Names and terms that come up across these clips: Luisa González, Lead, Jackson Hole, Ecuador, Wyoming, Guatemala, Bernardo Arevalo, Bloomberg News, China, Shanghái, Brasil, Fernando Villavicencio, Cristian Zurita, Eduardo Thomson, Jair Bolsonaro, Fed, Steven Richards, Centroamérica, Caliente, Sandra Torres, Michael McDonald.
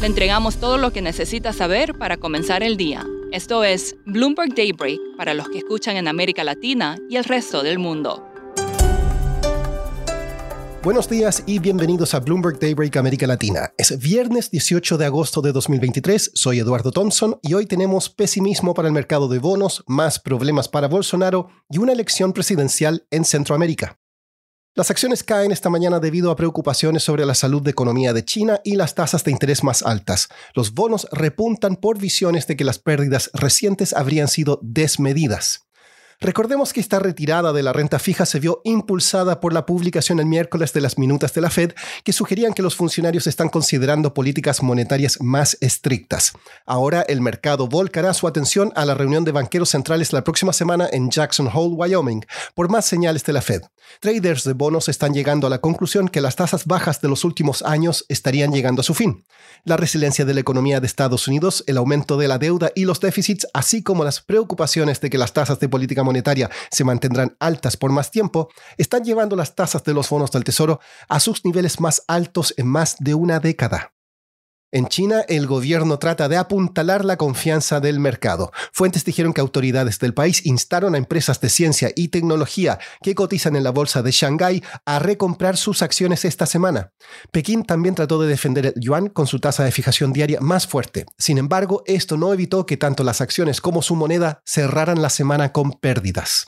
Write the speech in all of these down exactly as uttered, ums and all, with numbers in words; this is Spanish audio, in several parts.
Le entregamos todo lo que necesita saber para comenzar el día. Esto es Bloomberg Daybreak para los que escuchan en América Latina y el resto del mundo. Buenos días y bienvenidos a Bloomberg Daybreak América Latina. Es viernes dieciocho de agosto de dos mil veintitrés. Soy Eduardo Thomson y hoy tenemos pesimismo para el mercado de bonos, más problemas para Bolsonaro y una elección presidencial en Centroamérica. Las acciones caen esta mañana debido a preocupaciones sobre la salud de economía de China y las tasas de interés más altas. Los bonos repuntan por visiones de que las pérdidas recientes habrían sido desmedidas. Recordemos que esta retirada de la renta fija se vio impulsada por la publicación el miércoles de las minutas de la Fed, que sugerían que los funcionarios están considerando políticas monetarias más estrictas. Ahora el mercado volcará su atención a la reunión de banqueros centrales la próxima semana en Jackson Hole, Wyoming, por más señales de la Fed. Traders de bonos están llegando a la conclusión que las tasas bajas de los últimos años estarían llegando a su fin. La resiliencia de la economía de Estados Unidos, el aumento de la deuda y los déficits, así como las preocupaciones de que las tasas de política monetaria monetaria se mantendrán altas por más tiempo, están llevando las tasas de los bonos del Tesoro a sus niveles más altos en más de una década. En China, el gobierno trata de apuntalar la confianza del mercado. Fuentes dijeron que autoridades del país instaron a empresas de ciencia y tecnología que cotizan en la bolsa de Shanghái a recomprar sus acciones esta semana. Pekín también trató de defender el yuan con su tasa de fijación diaria más fuerte. Sin embargo, esto no evitó que tanto las acciones como su moneda cerraran la semana con pérdidas.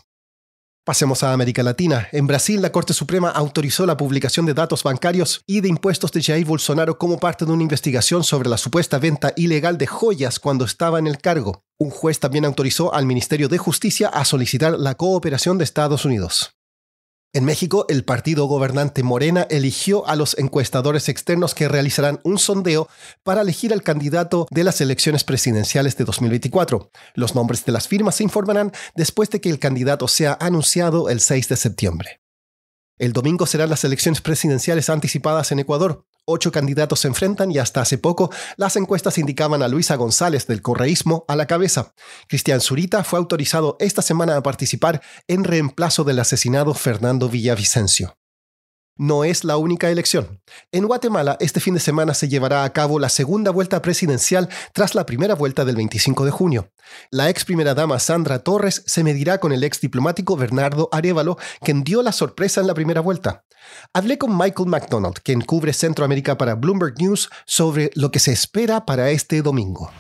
Pasemos a América Latina. En Brasil, la Corte Suprema autorizó la publicación de datos bancarios y de impuestos de Jair Bolsonaro como parte de una investigación sobre la supuesta venta ilegal de joyas cuando estaba en el cargo. Un juez también autorizó al Ministerio de Justicia a solicitar la cooperación de Estados Unidos. En México, el partido gobernante Morena eligió a los encuestadores externos que realizarán un sondeo para elegir al candidato de las elecciones presidenciales de dos mil veinticuatro. Los nombres de las firmas se informarán después de que el candidato sea anunciado el seis de septiembre. El domingo serán las elecciones presidenciales anticipadas en Ecuador. Ocho candidatos se enfrentan y hasta hace poco las encuestas indicaban a Luisa González del correísmo a la cabeza. Cristian Zurita fue autorizado esta semana a participar en reemplazo del asesinado Fernando Villavicencio. No es la única elección. En Guatemala, este fin de semana se llevará a cabo la segunda vuelta presidencial tras la primera vuelta del veinticinco de junio. La ex primera dama Sandra Torres se medirá con el ex diplomático Bernardo Arevalo, quien dio la sorpresa en la primera vuelta. Hablé con Michael McDonald, quien cubre Centroamérica para Bloomberg News, sobre lo que se espera para este domingo.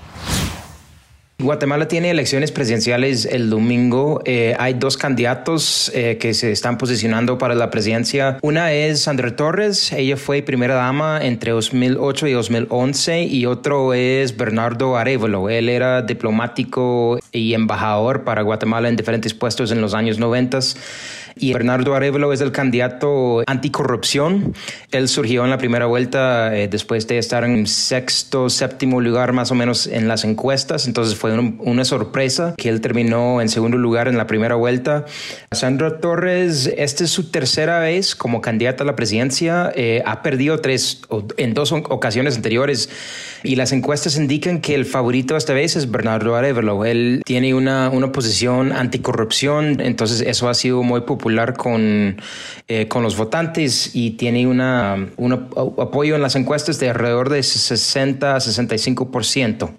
Guatemala tiene elecciones presidenciales el domingo. Eh, hay dos candidatos eh, que se están posicionando para la presidencia. Una es Sandra Torres. Ella fue primera dama entre dos mil ocho y dos mil once. Y otro es Bernardo Arevalo. Él era diplomático y embajador para Guatemala en diferentes puestos en los años noventa. Y Bernardo Arevalo es el candidato anticorrupción. Él surgió en la primera vuelta eh, después de estar en sexto, séptimo lugar más o menos en las encuestas. Entonces fue un, una sorpresa que él terminó en segundo lugar en la primera vuelta. Sandra Torres, esta es su tercera vez como candidata a la presidencia. Eh, ha perdido tres en dos ocasiones anteriores y las encuestas indican que el favorito esta vez es Bernardo Arevalo. Él tiene una, una posición anticorrupción, entonces eso ha sido muy popular Con, eh, con los votantes y tiene una, un apoyo en las encuestas de alrededor de sesenta a sesenta y cinco por ciento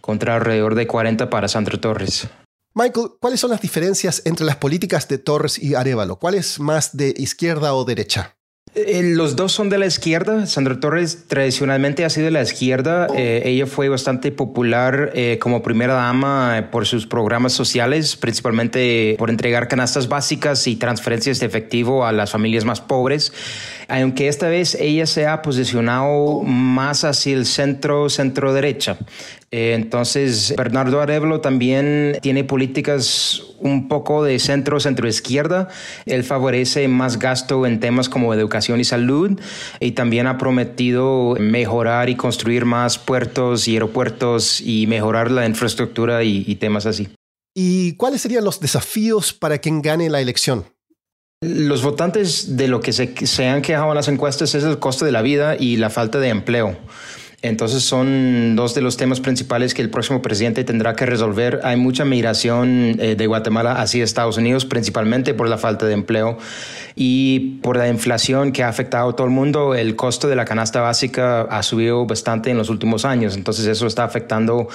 contra alrededor de cuarenta por ciento para Sandra Torres. Michael, ¿cuáles son las diferencias entre las políticas de Torres y Arevalo? ¿Cuál es más de izquierda o derecha? Los dos son de la izquierda. Sandra Torres tradicionalmente ha sido de la izquierda. Eh, ella fue bastante popular eh, como primera dama por sus programas sociales, principalmente por entregar canastas básicas y transferencias de efectivo a las familias más pobres. aunque esta vez ella se ha posicionado más hacia el centro, centro derecha. Entonces, Bernardo Arevalo también tiene políticas un poco de centro, centro izquierda. Él favorece más gasto en temas como educación y salud, y también ha prometido mejorar y construir más puertos y aeropuertos y mejorar la infraestructura y, y temas así. ¿Y cuáles serían los desafíos para quien gane la elección? Los votantes de lo que se, se han quejado en las encuestas es el costo de la vida y la falta de empleo. Entonces son dos de los temas principales que el próximo presidente tendrá que resolver. Hay mucha migración de Guatemala hacia Estados Unidos, principalmente por la falta de empleo y por la inflación que ha afectado a todo el mundo. El costo de la canasta básica ha subido bastante en los últimos años. Entonces eso está afectando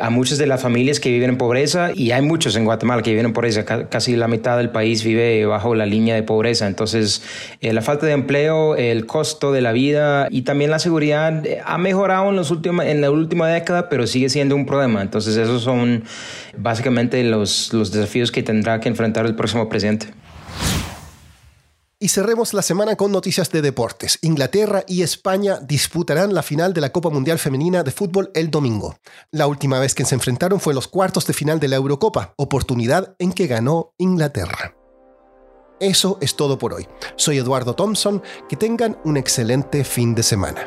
a muchas de las familias que viven en pobreza, y hay muchos en Guatemala que viven en pobreza. Casi la mitad del país vive bajo la línea de pobreza. Entonces eh, la falta de empleo, el costo de la vida y también la seguridad ha mejorado. mejorado en, los últimos, en la última década, pero sigue siendo un problema. Entonces esos son básicamente los, los desafíos que tendrá que enfrentar el próximo presidente. Y cerremos la semana con noticias de deportes. Inglaterra y España disputarán la final de la Copa Mundial Femenina de Fútbol el domingo. La última vez que se enfrentaron fue en los cuartos de final de la Eurocopa, oportunidad en que ganó Inglaterra. Eso es todo por hoy. Soy Eduardo Thomson. Que tengan un excelente fin de semana.